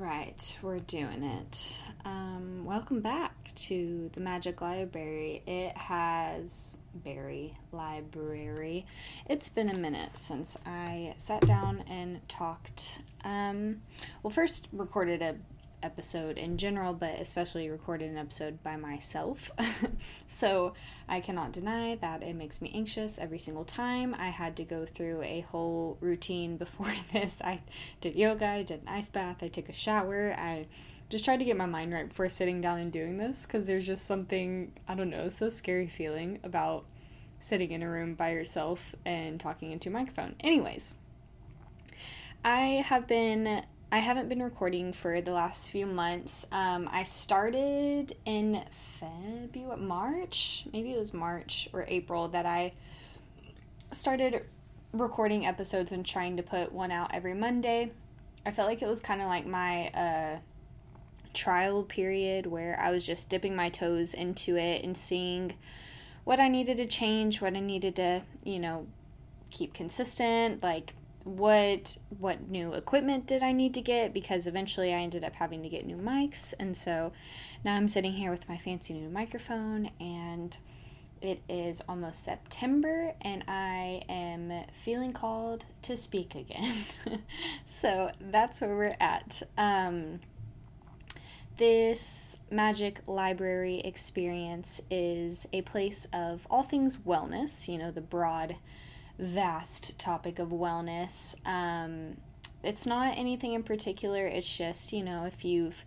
right, we're doing it. Welcome back to the Magic Library. Library. It's been a minute since I sat down and talked. Well, first recorded a episode in general, but especially recorded an episode by myself. So I cannot deny that it makes me anxious every single time. I had to go through a whole routine before this. I did yoga, I did an ice bath, I took a shower. I just tried to get my mind right before sitting down and doing this, because there's just something, I don't know, so scary feeling about sitting in a room by yourself and talking into a microphone. Anyways, I haven't been recording for the last few months. I started in March or April, that I started recording episodes and trying to put one out every Monday. I felt like it was kind of like my trial period where I was just dipping my toes into it and seeing what I needed to change, what I needed to, keep consistent, like what new equipment did I need to get, because eventually I ended up having to get new mics, and so now I'm sitting here with my fancy new microphone, and it is almost September, and I am feeling called to speak again. So that's where we're at. This Magic Library experience is a place of all things wellness, the broad, vast topic of wellness. It's not anything in particular. It's just, if you've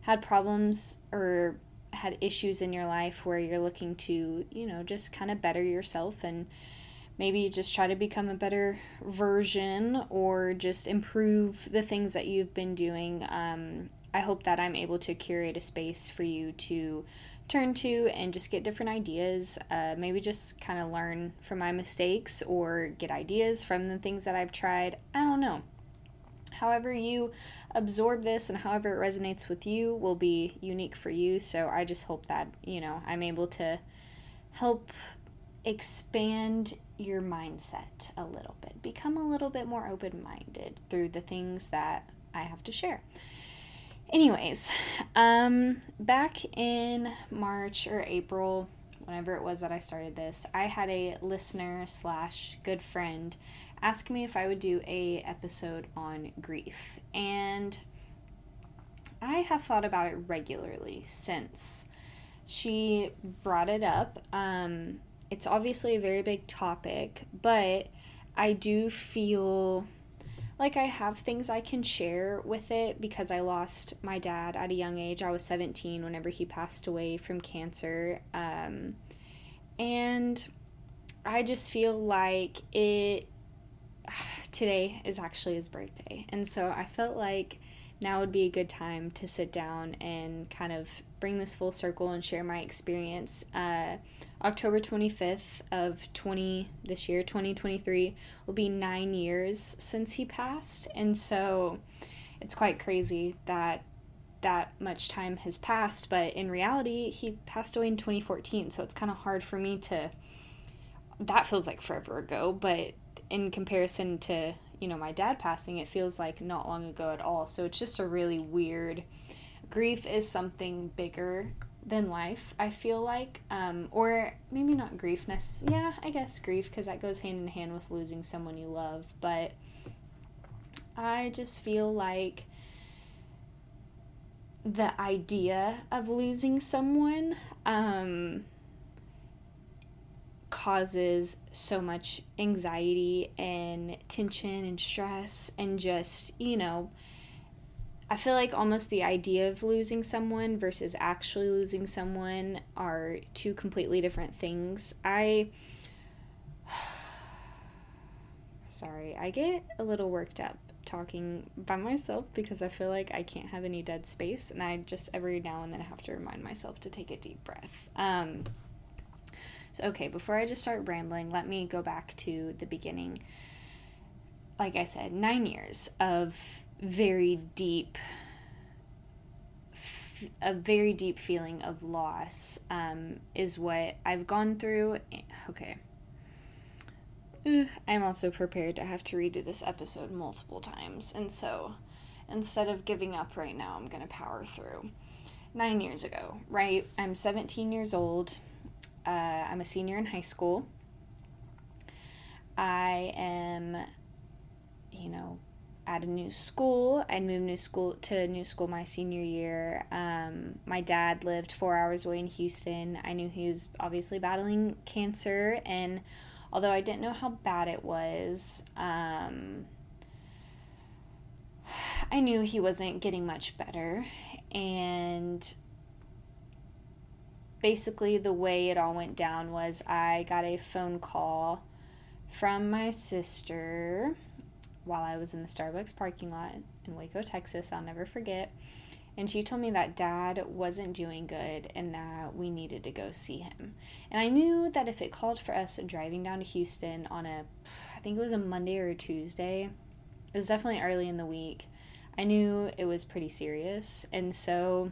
had problems or had issues in your life where you're looking to, just kind of better yourself and maybe just try to become a better version or just improve the things that you've been doing. I hope that I'm able to curate a space for you to turn to and just get different ideas, maybe just kind of learn from my mistakes or get ideas from the things that I've tried. I don't know. However you absorb this and however it resonates with you will be unique for you. So I just hope that, I'm able to help expand your mindset a little bit, become a little bit more open-minded through the things that I have to share. Anyways, back in March or April, whenever it was that I started this, I had a listener / good friend ask me if I would do an episode on grief, and I have thought about it regularly since she brought it up. It's obviously a very big topic, but I do feel like I have things I can share with it, because I lost my dad at a young age. I was 17 whenever he passed away from cancer. And I just feel like today is actually his birthday. And so I felt like now would be a good time to sit down and kind of bring this full circle and share my experience. October 25th of 2023 will be 9 years since he passed, and so it's quite crazy that much time has passed, but in reality, he passed away in 2014, so it's kind of hard for me that feels like forever ago, but in comparison to, my dad passing, it feels like not long ago at all, so it's just a really weird, grief is something bigger than life, I feel like, or maybe not grief necessarily, yeah, I guess grief, because that goes hand in hand with losing someone you love, but I just feel like the idea of losing someone, causes so much anxiety and tension and stress and just, I feel like almost the idea of losing someone versus actually losing someone are two completely different things. I get a little worked up talking by myself because I feel like I can't have any dead space, and I just every now and then have to remind myself to take a deep breath. So okay, before I just start rambling, let me go back to the beginning. Like I said, 9 years of a very deep feeling of loss, is what I've gone through. Okay. I'm also prepared to have to redo this episode multiple times. And so, Instead of giving up right now, I'm going to power through. 9 years ago, right? I'm 17 years old. I'm a senior in high school. I am, at a new school. I moved to a new school my senior year. My dad lived 4 hours away in Houston. I knew he was obviously battling cancer, and although I didn't know how bad it was, I knew he wasn't getting much better. And basically the way it all went down was I got a phone call from my sister while I was in the Starbucks parking lot in Waco, Texas. I'll never forget. And she told me that Dad wasn't doing good and that we needed to go see him. And I knew that if it called for us driving down to Houston on I think it was a Monday or a Tuesday, it was definitely early in the week, I knew it was pretty serious. And so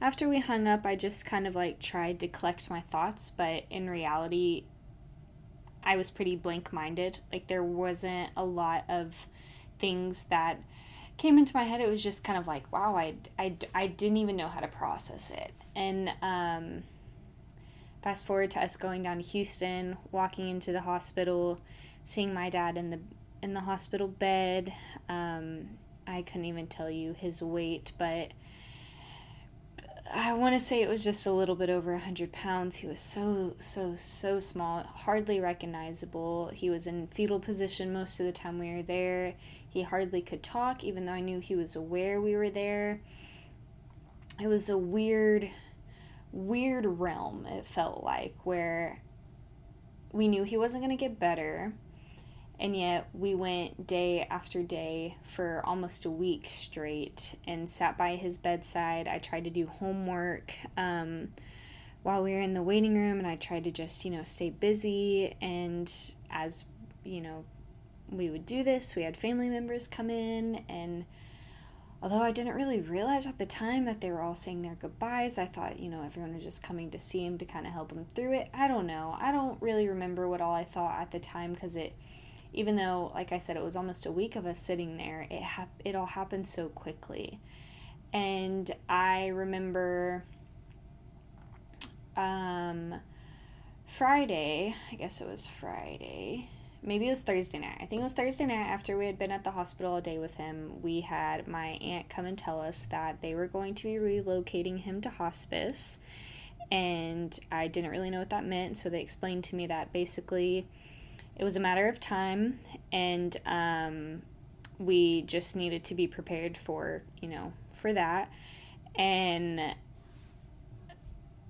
after we hung up, I just kind of tried to collect my thoughts, but in reality, I was pretty blank-minded. There wasn't a lot of things that came into my head. It was just kind of wow, I didn't even know how to process it. And fast forward to us going down to Houston, walking into the hospital, seeing my dad in the hospital bed. I couldn't even tell you his weight, but I want to say it was just a little bit over 100 pounds. He was so small, hardly recognizable. He was in fetal position most of the time we were there. He hardly could talk, even though I knew he was aware we were there. It was a weird realm, it felt like, where we knew he wasn't going to get better, and yet we went day after day for almost a week straight and sat by his bedside. I tried to do homework while we were in the waiting room, and I tried to just, stay busy. And as, we would do this, we had family members come in, and although I didn't really realize at the time that they were all saying their goodbyes, I thought, everyone was just coming to see him to kind of help him through it. I don't know. I don't really remember what all I thought at the time, because even though, like I said, it was almost a week of us sitting there, it all happened so quickly. And I remember Friday, maybe it was Thursday night. I think it was Thursday night, after we had been at the hospital all day with him, we had my aunt come and tell us that they were going to be relocating him to hospice. And I didn't really know what that meant, so they explained to me that basically it was a matter of time, and we just needed to be prepared for that. And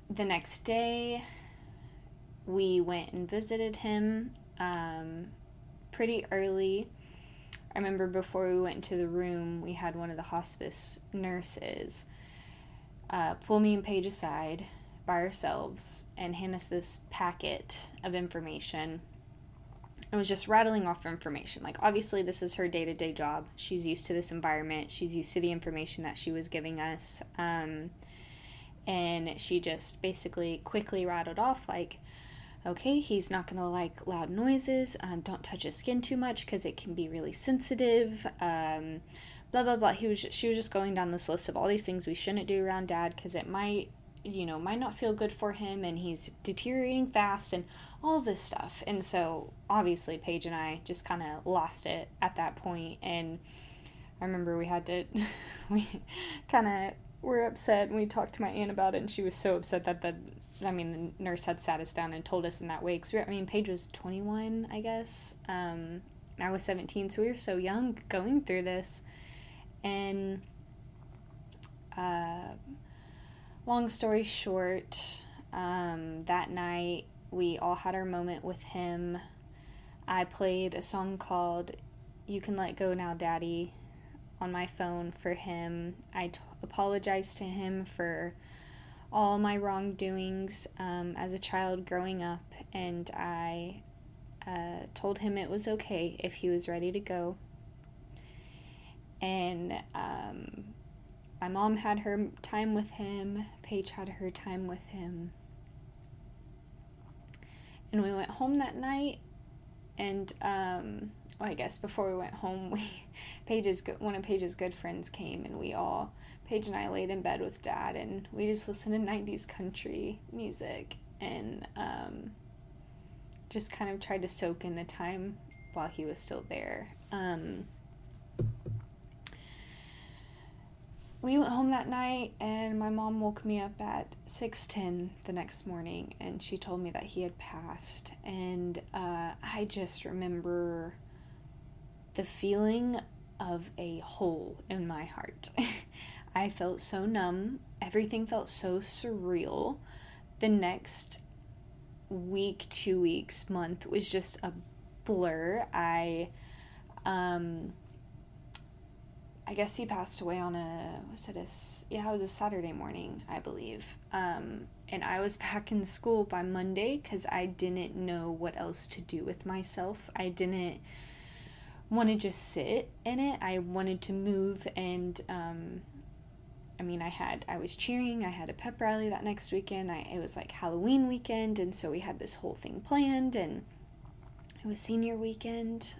the next day, we went and visited him pretty early. I remember before we went into the room, we had one of the hospice nurses pull me and Paige aside by ourselves and hand us this packet of information. I was just rattling off information. Obviously, this is her day-to-day job. She's used to this environment. She's used to the information that she was giving us. And she just basically quickly rattled off, okay, he's not going to like loud noises. Don't touch his skin too much because it can be really sensitive. Blah, blah, blah. She was just going down this list of all these things we shouldn't do around Dad because it might not feel good for him, and he's deteriorating fast, and all this stuff. And so obviously Paige and I just kind of lost it at that point. And I remember we were upset, and we talked to my aunt about it, and she was so upset that the nurse had sat us down and told us in that way. Because Paige was 21, I guess, and I was 17, so we were so young going through this. And long story short, that night we all had our moment with him. I played a song called You Can Let Go Now, Daddy on my phone for him. I apologized to him for all my wrongdoings as a child growing up, and I told him it was okay if he was ready to go. And my mom had her time with him, Paige had her time with him, and we went home that night, and well, I guess before we went home, one of Paige's good friends came, and Paige and I laid in bed with Dad, and we just listened to 90s country music, and just kind of tried to soak in the time while he was still there. We went home that night, and my mom woke me up at 6:10 the next morning, and she told me that he had passed. And I just remember the feeling of a hole in my heart. I felt so numb. Everything felt so surreal. The next week, 2 weeks, month was just a blur. I guess he passed away on it was a Saturday morning, I believe. And I was back in school by Monday because I didn't know what else to do with myself. I didn't want to just sit in it. I wanted to move, and I was cheering. I had a pep rally that next weekend. It was like Halloween weekend, and so we had this whole thing planned, and it was senior weekend,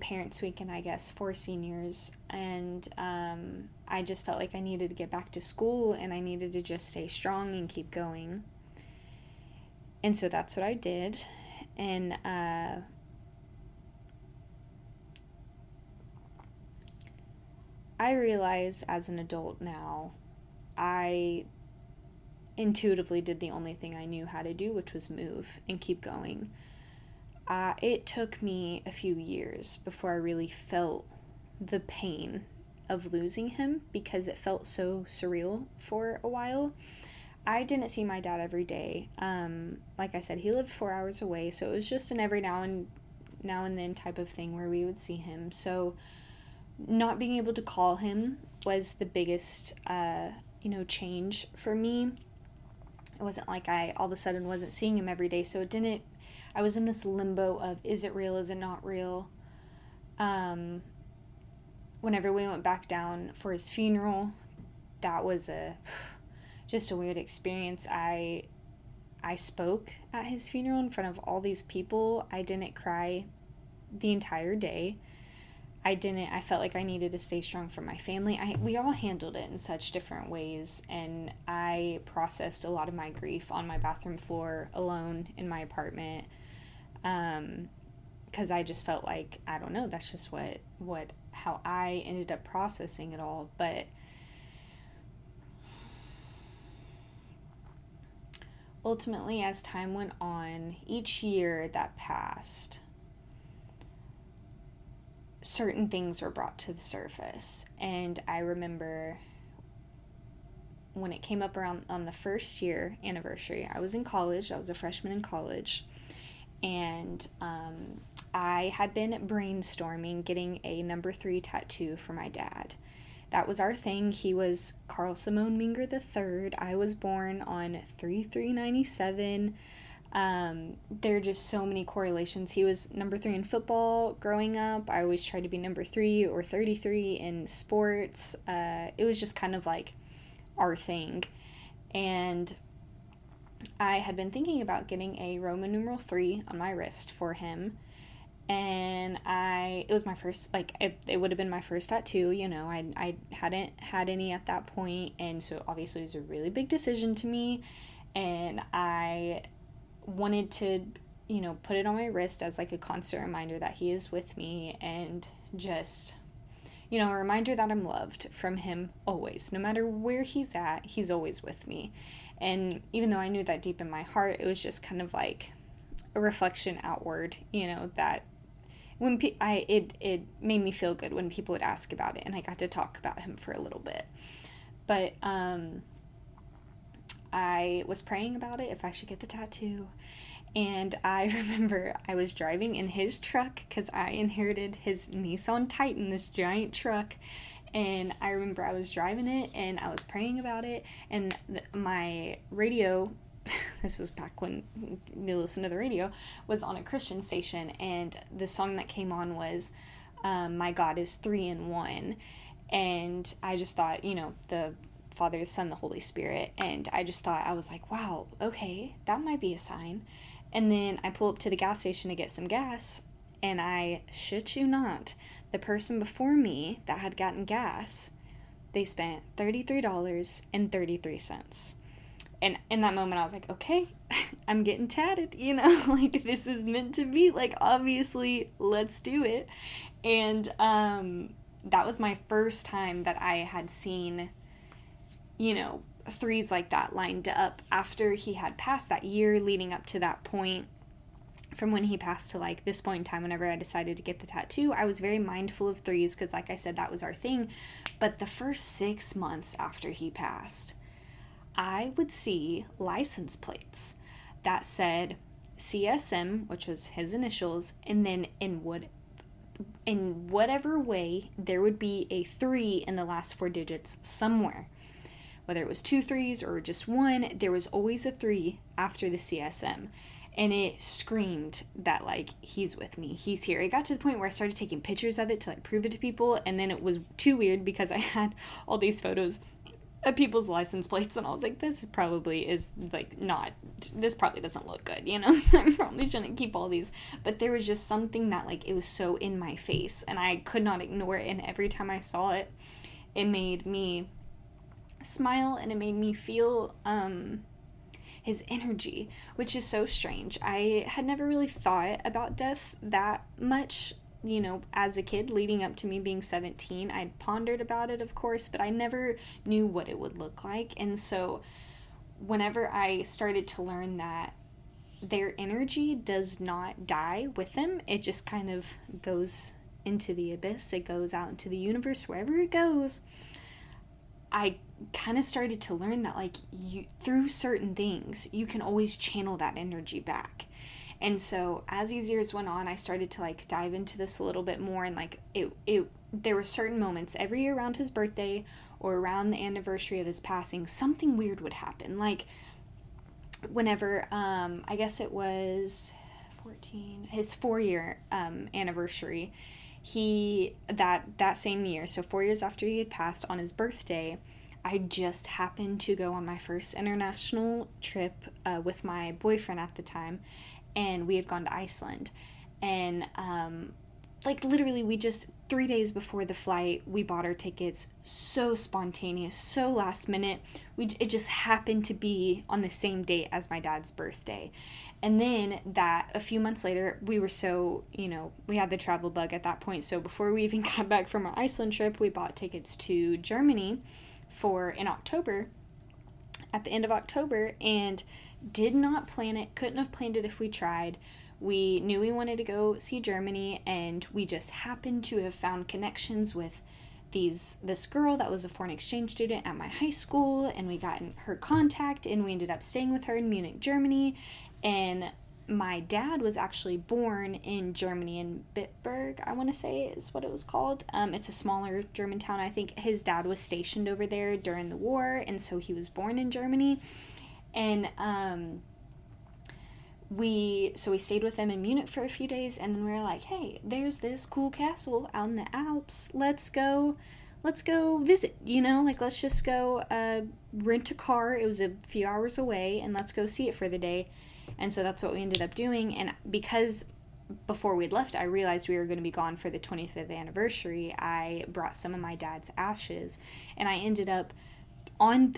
parents weekend, I guess, for seniors, and I just felt like I needed to get back to school, and I needed to just stay strong and keep going, and so that's what I did. And I realize as an adult now, I intuitively did the only thing I knew how to do, which was move and keep going. It took me a few years before I really felt the pain of losing him, because it felt so surreal for a while. I didn't see my dad every day. Like I said, he lived 4 hours away, so it was just an every now and then type of thing where we would see him. So not being able to call him was the biggest, change for me. It wasn't like I all of a sudden wasn't seeing him every day, so I was in this limbo of, is it real, is it not real? Whenever we went back down for his funeral, that was just a weird experience. I spoke at his funeral in front of all these people. I didn't cry the entire day. I felt like I needed to stay strong for my family. We all handled it in such different ways, and I processed a lot of my grief on my bathroom floor alone in my apartment, because I just felt like, I don't know, that's just how I ended up processing it all. But ultimately, as time went on, each year that passed, certain things were brought to the surface. And I remember when it came up around on the first year anniversary, I was in college, I was a freshman in college, and I had been brainstorming getting a number 3 tattoo for my dad. That was our thing. He was Carl Simone Minger III. I was born on 3/3/97. There are just so many correlations. He was number 3 in football growing up. I always tried to be number 3 or 33 in sports. It was just kind of like our thing. And I had been thinking about getting a Roman numeral 3 on my wrist for him. And it was my first, it would have been my first tattoo, I hadn't had any at that point. And so obviously it was a really big decision to me. And I wanted to, put it on my wrist as like a constant reminder that he is with me, and just, a reminder that I'm loved from him always. No matter where he's at, he's always with me. And even though I knew that deep in my heart, it was just kind of like a reflection outward, that when it made me feel good when people would ask about it, and I got to talk about him for a little bit. But, I was praying about it, if I should get the tattoo, and I remember I was driving in his truck, because I inherited his Nissan Titan, this giant truck, and I remember I was driving it, and I was praying about it, and my radio, this was back when you listened to the radio, was on a Christian station, and the song that came on was, My God is 3 in 1, and I just thought, the Father, the Son, the Holy Spirit, and I just thought, I was like, wow, okay, that might be a sign. And then I pull up to the gas station to get some gas, and I shit you not, the person before me that had gotten gas, they spent $33.33. And in that moment, I was like, okay, I'm getting tatted, you know, like, this is meant to be, like, obviously, let's do it. And that was my first time that I had seen, you know, threes like that lined up after he had passed, that year leading up to that point. From when he passed to, like, this point in time, whenever I decided to get the tattoo, I was very mindful of threes because, like I said, that was our thing. But the first 6 months after he passed, I would see license plates that said CSM, which was his initials, and then in whatever way, there would be a 3 in the last 4 digits somewhere. Whether it was 2 3s or just 1, there was always a 3 after the CSM. And it screamed that, like, he's with me, he's here. It got to the point where I started taking pictures of it to, like, prove it to people. And then it was too weird because I had all these photos of people's license plates. And I was like, this probably doesn't look good, you know? So I probably shouldn't keep all these. But there was just something that, like, it was so in my face. And I could not ignore it. And every time I saw it, it made me smile. And it made me feel, his energy, which is so strange. I had never really thought about death that much, you know, as a kid leading up to me being 17. I'd pondered about it, of course, but I never knew what it would look like. And so whenever I started to learn that their energy does not die with them, it just kind of goes into the abyss, it goes out into the universe, wherever it goes, I kind of started to learn that, like, you, through certain things, you can always channel that energy back. And so as these years went on, I started to, like, dive into this a little bit more. And, like, there were certain moments every year around his birthday or around the anniversary of his passing, something weird would happen. Like, whenever I guess it was his 4-year anniversary, that same year, so 4 years after he had passed, on his birthday, I just happened to go on my first international trip with my boyfriend at the time, and we had gone to Iceland, and like, literally, we just 3 days before the flight, we bought our tickets. So spontaneous, so last minute. It just happened to be on the same date as my dad's birthday. And then that a few months later, we were so, you know, we had the travel bug at that point. So before we even got back from our Iceland trip, we bought tickets to Germany in October, at the end of October, and did not plan it. Couldn't have planned it if we tried. We knew we wanted to go see Germany, and we just happened to have found connections with this girl that was a foreign exchange student at my high school, and we got her contact, and we ended up staying with her in Munich, Germany. And my dad was actually born in Germany, in Bitburg, I want to say is what it was called. It's a smaller German town. I think his dad was stationed over there during the war, and so he was born in Germany. And we stayed with them in Munich for a few days, and then we were like, hey, there's this cool castle out in the Alps, let's go visit, you know, like, let's just go rent a car. It was a few hours away, and let's go see it for the day. And so that's what we ended up doing. And because before we'd left, I realized we were going to be gone for the 25th anniversary, I brought some of my dad's ashes, and I ended up on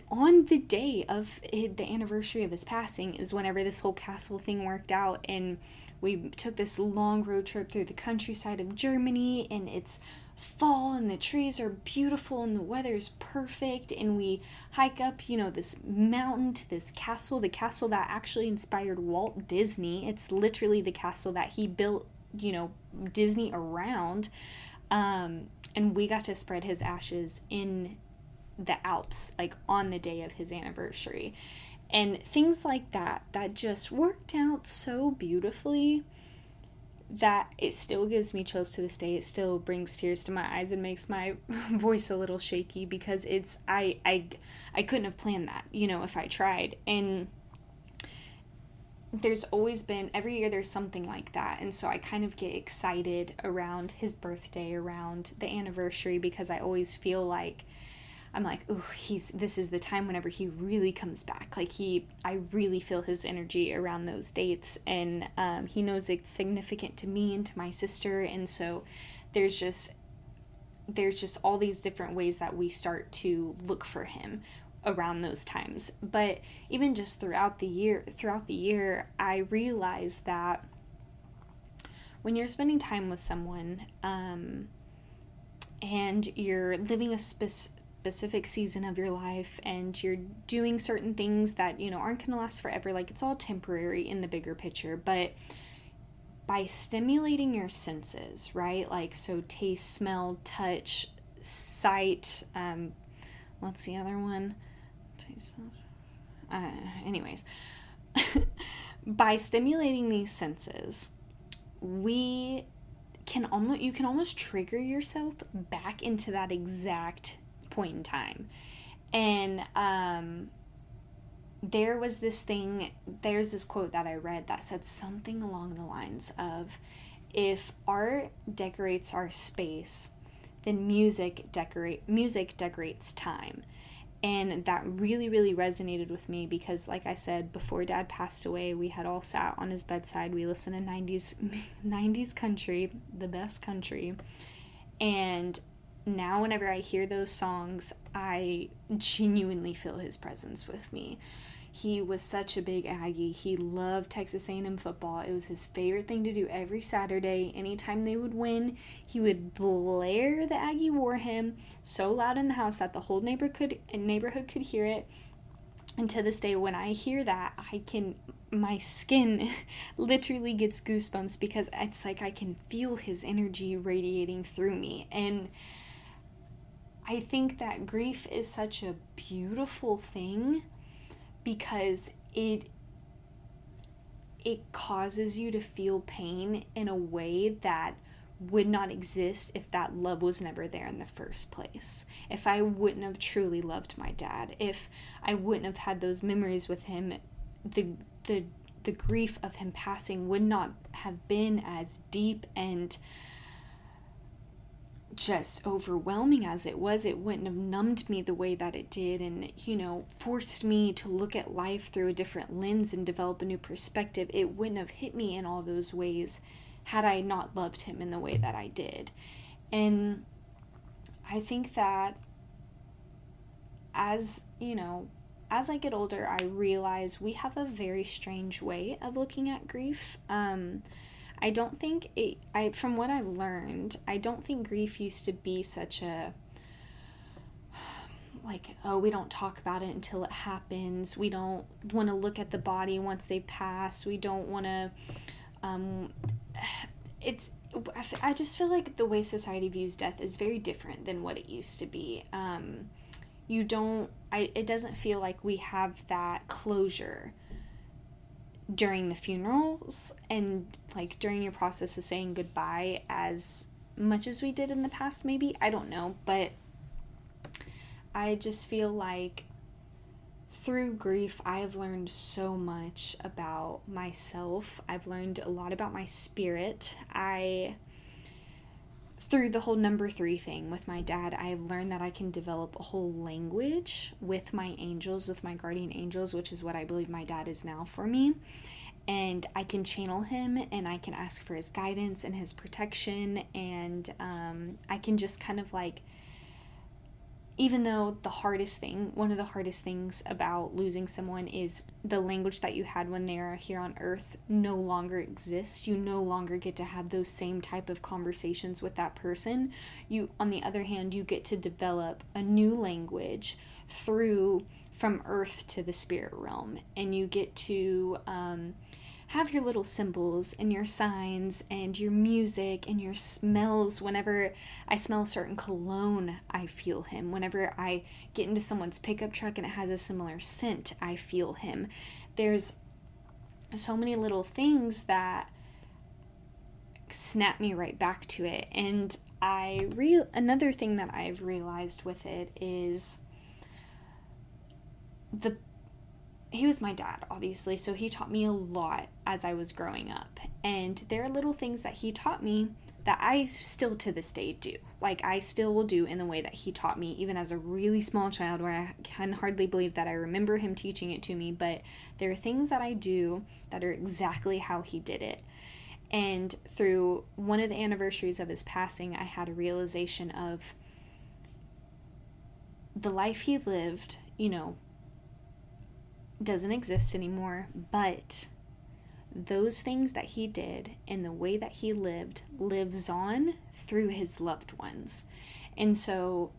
the day of the anniversary of his passing is whenever this whole castle thing worked out. And we took this long road trip through the countryside of Germany, and it's fall, and the trees are beautiful, and the weather's perfect, and we hike up, you know, this mountain to this castle, the castle that actually inspired Walt Disney. It's literally the castle that he built, you know, Disney around, and we got to spread his ashes in the Alps, like, on the day of his anniversary, and things like that just worked out so beautifully that it still gives me chills to this day. It still brings tears to my eyes and makes my voice a little shaky, because it's I couldn't have planned that, you know, if I tried. And there's always been, every year there's something like that, and so I kind of get excited around his birthday, around the anniversary, because I always feel like I'm like, oh, this is the time whenever he really comes back. Like I really feel his energy around those dates, and he knows it's significant to me and to my sister. And so there's just all these different ways that we start to look for him around those times. But even just throughout the year, I realized that when you're spending time with someone, and you're living a specific season of your life, and you're doing certain things that, you know, aren't going to last forever, like it's all temporary in the bigger picture, but by stimulating your senses, right? Like, so taste, smell, touch, sight, what's the other one? Anyways, by stimulating these senses, you can almost trigger yourself back into that exact point in time. And there's this quote that I read that said something along the lines of, if art decorates our space, then music decorates time. And that really, really resonated with me because, like I said, before Dad passed away, we had all sat on his bedside. We listened to 90s country, the best country. And now whenever I hear those songs, I genuinely feel his presence with me. He was such a big Aggie. He loved Texas A&M football. It was his favorite thing to do every Saturday. Anytime they would win, he would blare the Aggie War Hymn so loud in the house that the whole neighborhood could hear it. And to this day, when I hear that, my skin literally gets goosebumps because it's like I can feel his energy radiating through me. And I think that grief is such a beautiful thing, because it causes you to feel pain in a way that would not exist if that love was never there in the first place. If I wouldn't have truly loved my dad, if I wouldn't have had those memories with him, the grief of him passing would not have been as deep and just overwhelming as it was. It wouldn't have numbed me the way that it did, and, you know, forced me to look at life through a different lens and develop a new perspective. It wouldn't have hit me in all those ways had I not loved him in the way that I did. And I think that as I get older, I realize we have a very strange way of looking at grief. I don't think from what I've learned, I don't think grief used to be such a, like, oh, we don't talk about it until it happens. We don't want to look at the body once they pass. We don't want to, I just feel like the way society views death is very different than what it used to be. It doesn't feel like we have that closure during the funerals and, like, during your process of saying goodbye as much as we did in the past, maybe. I don't know, but I just feel like through grief, I have learned so much about myself. I've learned a lot about my spirit. Through the whole number 3 thing with my dad, I have learned that I can develop a whole language with my angels, with my guardian angels, which is what I believe my dad is now for me. And I can channel him, and I can ask for his guidance and his protection. And I can just kind of, like, even though one of the hardest things about losing someone is the language that you had when they are here on earth no longer exists. You no longer get to have those same type of conversations with that person. You, on the other hand, you get to develop a new language from earth to the spirit realm. And you get to have your little symbols and your signs and your music and your smells. Whenever I smell a certain cologne, I feel him. Whenever I get into someone's pickup truck and it has a similar scent, I feel him. There's so many little things that snap me right back to it. And another thing that I've realized with it is he was my dad, obviously, so he taught me a lot as I was growing up. And there are little things that he taught me that I still to this day do. Like, I still will do in the way that he taught me, even as a really small child, where I can hardly believe that I remember him teaching it to me. But there are things that I do that are exactly how he did it. And through one of the anniversaries of his passing, I had a realization of the life he lived, you know, doesn't exist anymore, but those things that he did and the way that he lived lives on through his loved ones. And so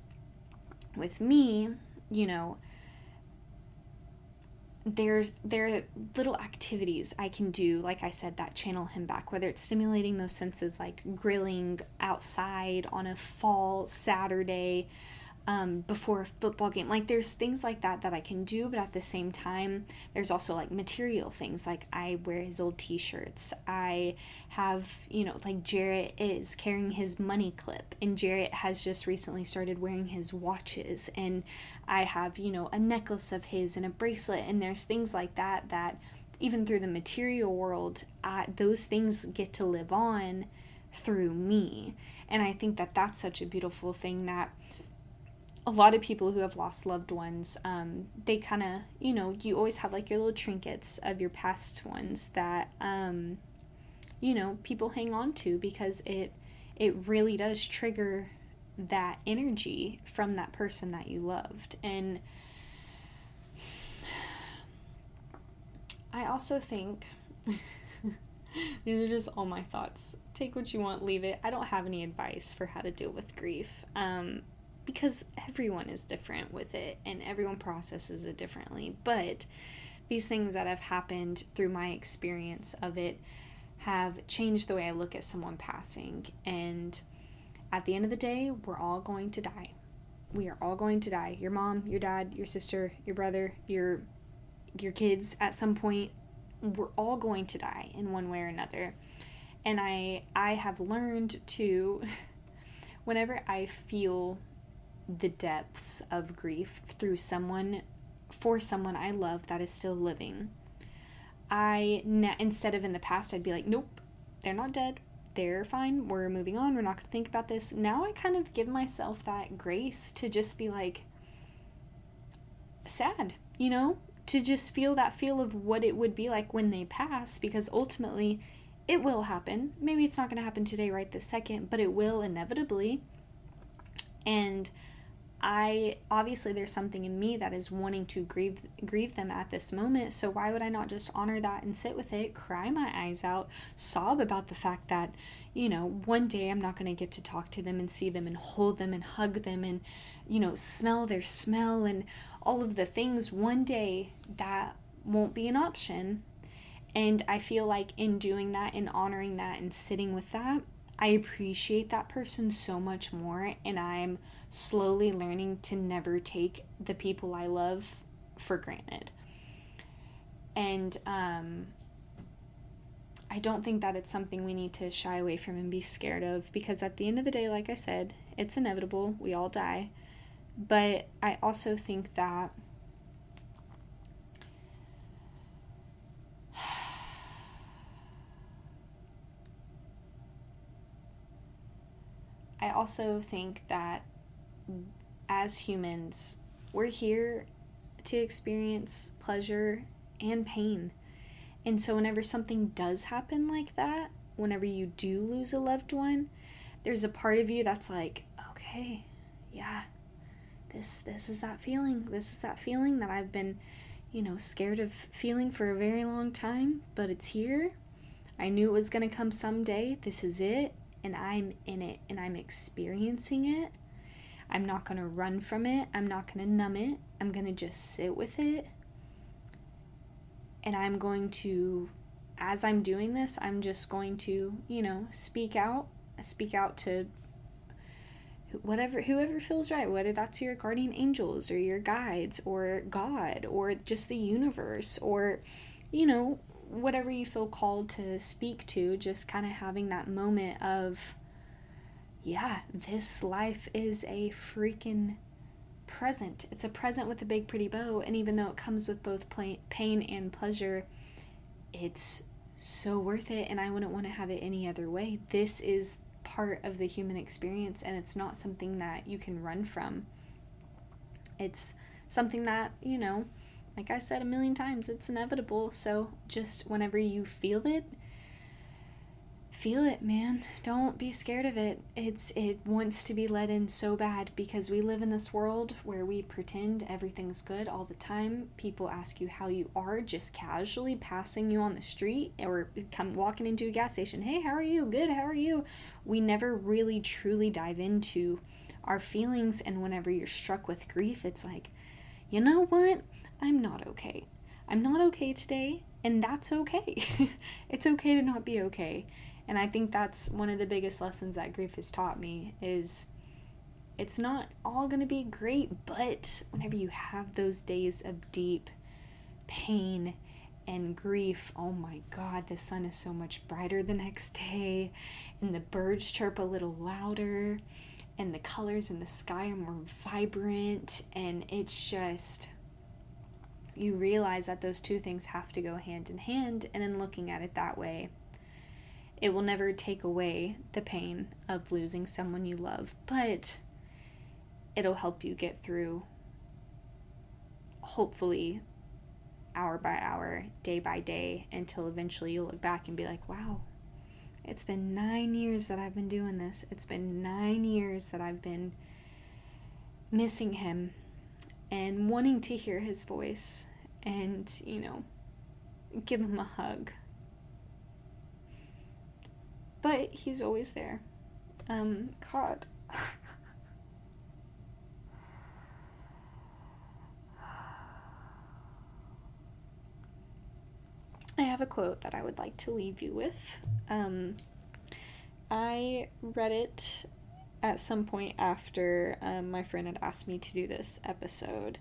with me, you know, there are little activities I can do, like I said, that channel him back, whether it's stimulating those senses, like grilling outside on a fall Saturday before a football game. Like, there's things like that that I can do, but at the same time, there's also like material things. Like, I wear his old t-shirts. I have, you know, like Jarrett is carrying his money clip, and Jarrett has just recently started wearing his watches, and I have, you know, a necklace of his and a bracelet. And there's things like that, that even through the material world, those things get to live on through me. And I think that that's such a beautiful thing, that a lot of people who have lost loved ones, they kind of, you know, you always have like your little trinkets of your past ones that, you know, people hang on to, because it really does trigger that energy from that person that you loved. And I also think, these are just all my thoughts, take what you want, leave it. I don't have any advice for how to deal with grief. Because everyone is different with it, and everyone processes it differently. But these things that have happened through my experience of it have changed the way I look at someone passing. And at the end of the day, we're all going to die. We are all going to die. Your mom, your dad, your sister, your brother, your kids at some point. We're all going to die in one way or another. And I have learned to, whenever I feel the depths of grief through someone, for someone I love that is still living, instead of in the past, I'd be like, nope, they're not dead, they're fine, we're moving on, we're not gonna think about this. Now I kind of give myself that grace to just be like, sad, you know, to just feel that feel of what it would be like when they pass, because ultimately it will happen. Maybe it's not gonna happen today, right this second, but it will inevitably. And I, obviously there's something in me that is wanting to grieve them at this moment. So why would I not just honor that and sit with it, cry my eyes out, sob about the fact that, you know, one day I'm not going to get to talk to them and see them and hold them and hug them and, you know, smell their smell and all of the things. One day that won't be an option. And I feel like in doing that and honoring that and sitting with that, I appreciate that person so much more, and I'm slowly learning to never take the people I love for granted. And I don't think that it's something we need to shy away from and be scared of, because at the end of the day, like I said, it's inevitable. We all die. But I also think that as humans, we're here to experience pleasure and pain. And so whenever something does happen like that, whenever you do lose a loved one, there's a part of you that's like, okay, yeah, this is that feeling. This is that feeling that I've been, you know, scared of feeling for a very long time, but it's here. I knew it was going to come someday. This is it. And I'm in it, and I'm experiencing it. I'm not going to run from it. I'm not going to numb it. I'm going to just sit with it. And I'm going to, as I'm doing this, I'm just going to, you know, speak out to whoever feels right, whether that's your guardian angels or your guides or God or just the universe or, you know, whatever you feel called to speak to. Just kind of having that moment of, yeah, this life is a freaking present. It's a present with a big pretty bow, and even though it comes with both pain and pleasure, it's so worth it, and I wouldn't want to have it any other way. This is part of the human experience, and it's not something that you can run from. It's something that, you know, like I said a million times, it's inevitable. So just whenever you feel it, man. Don't be scared of it. It wants to be let in so bad, because we live in this world where we pretend everything's good all the time. People ask you how you are, just casually passing you on the street or come walking into a gas station. Hey, how are you? Good, how are you? We never really truly dive into our feelings, and whenever you're struck with grief, it's like, you know what? I'm not okay. I'm not okay today, and that's okay. It's okay to not be okay. And I think that's one of the biggest lessons that grief has taught me, is it's not all going to be great, but whenever you have those days of deep pain and grief, oh my God, the sun is so much brighter the next day, and the birds chirp a little louder, and the colors in the sky are more vibrant, and it's just... you realize that those two things have to go hand in hand, and in looking at it that way, it will never take away the pain of losing someone you love, but it'll help you get through, hopefully, hour by hour, day by day, until eventually you look back and be like, wow, it's been 9 years that I've been doing this. It's been 9 years that I've been missing him and wanting to hear his voice and, you know, give him a hug. But he's always there. God. I have a quote that I would like to leave you with. I read it at some point after my friend had asked me to do this episode,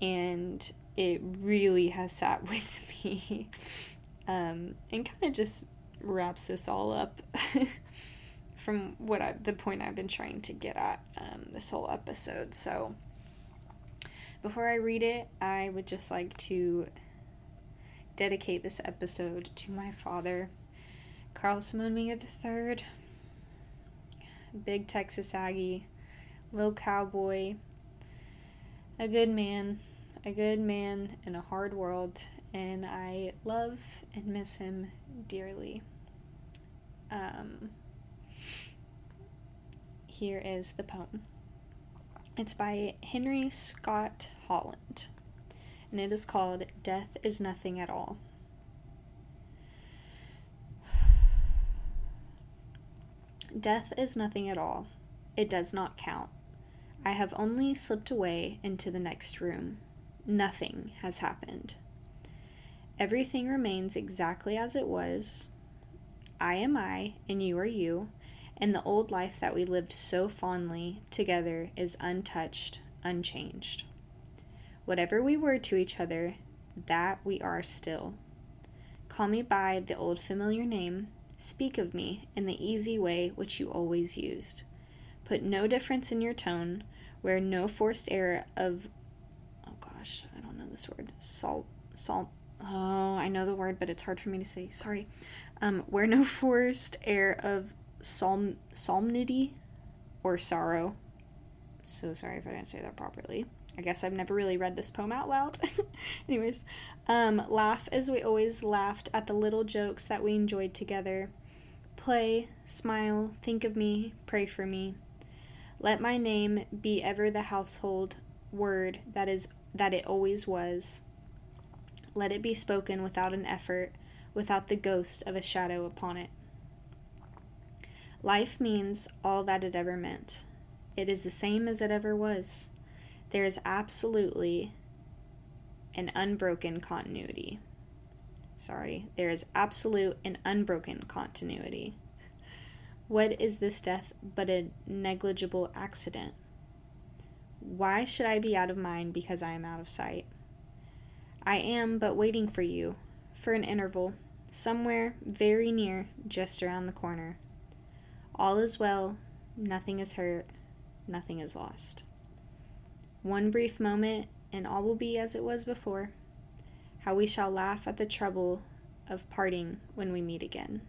and it really has sat with me, and kind of just wraps this all up from the point I've been trying to get at this whole episode. So before I read it, I would just like to dedicate this episode to my father, Carl Simone Minger III, big Texas Aggie, little cowboy, a good man in a hard world, and I love and miss him dearly. Here is the poem. It's by Henry Scott Holland, and it is called Death is Nothing at All. Death is nothing at all. It does not count. I have only slipped away into the next room. Nothing has happened. Everything remains exactly as it was. I am I, and you are you, and the old life that we lived so fondly together is untouched, unchanged. Whatever we were to each other, that we are still. Call me by the old familiar name. Speak of me in the easy way which you always used. Put no difference in your tone, wear no forced air of, I know the word, but it's hard for me to say, sorry. Wear no forced air of solemnity or sorrow. So sorry if I didn't say that properly. I guess I've never really read this poem out loud. Anyways, laugh as we always laughed at the little jokes that we enjoyed together. Play, smile, think of me, pray for me. Let my name be ever the household word that it always was. Let it be spoken without an effort, without the ghost of a shadow upon it. Life means all that it ever meant. It is the same as it ever was. There is absolutely an unbroken continuity. There is absolute and unbroken continuity. What is this death but a negligible accident? Why should I be out of mind because I am out of sight? I am but waiting for you, for an interval, somewhere very near, just around the corner. All is well, nothing is hurt, nothing is lost. One brief moment, and all will be as it was before. How we shall laugh at the trouble of parting when we meet again.